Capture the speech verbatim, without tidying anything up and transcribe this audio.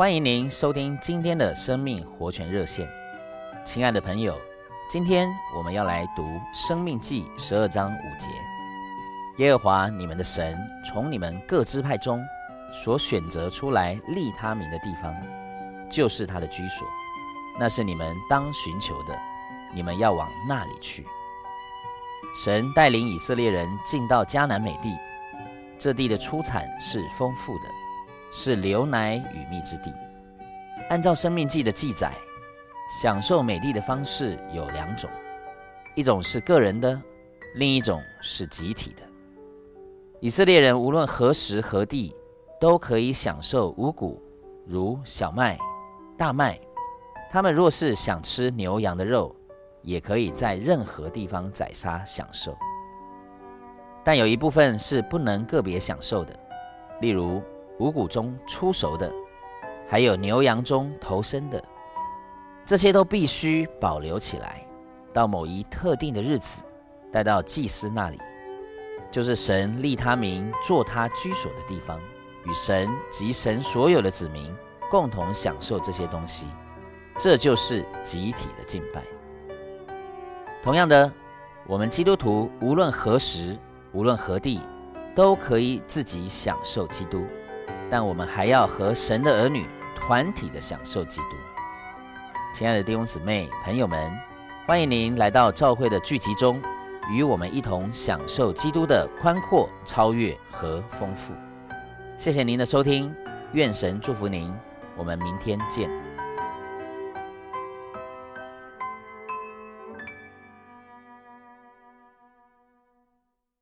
欢迎您收听今天的生命活泉热线。亲爱的朋友，今天我们要来读生命记十二章五节，耶和华你们的神从你们各支派中所选择出来立他名的地方，就是他的居所，那是你们当寻求的，你们要往那里去。神带领以色列人进到迦南美地，这地的出产是丰富的，是流奶与蜜之地。按照《申命记》的记载，享受美地的方式有两种，一种是个人的，另一种是集体的。以色列人无论何时何地都可以享受五谷，如小麦、大麦。他们若是想吃牛羊的肉，也可以在任何地方宰杀享受。但有一部分是不能个别享受的，例如五谷中出熟的，还有牛羊中头生的，这些都必须保留起来，到某一特定的日子带到祭司那里，就是神立他名做他居所的地方，与神及神所有的子民共同享受这些东西，这就是集体的敬拜。同样的，我们基督徒无论何时无论何地都可以自己享受基督，但我们还要和神的儿女团体的享受基督。亲爱的弟兄姊妹朋友们，欢迎您来到教会的聚集中，与我们一同享受基督的宽阔、超越和丰富。谢谢您的收听，愿神祝福您，我们明天见。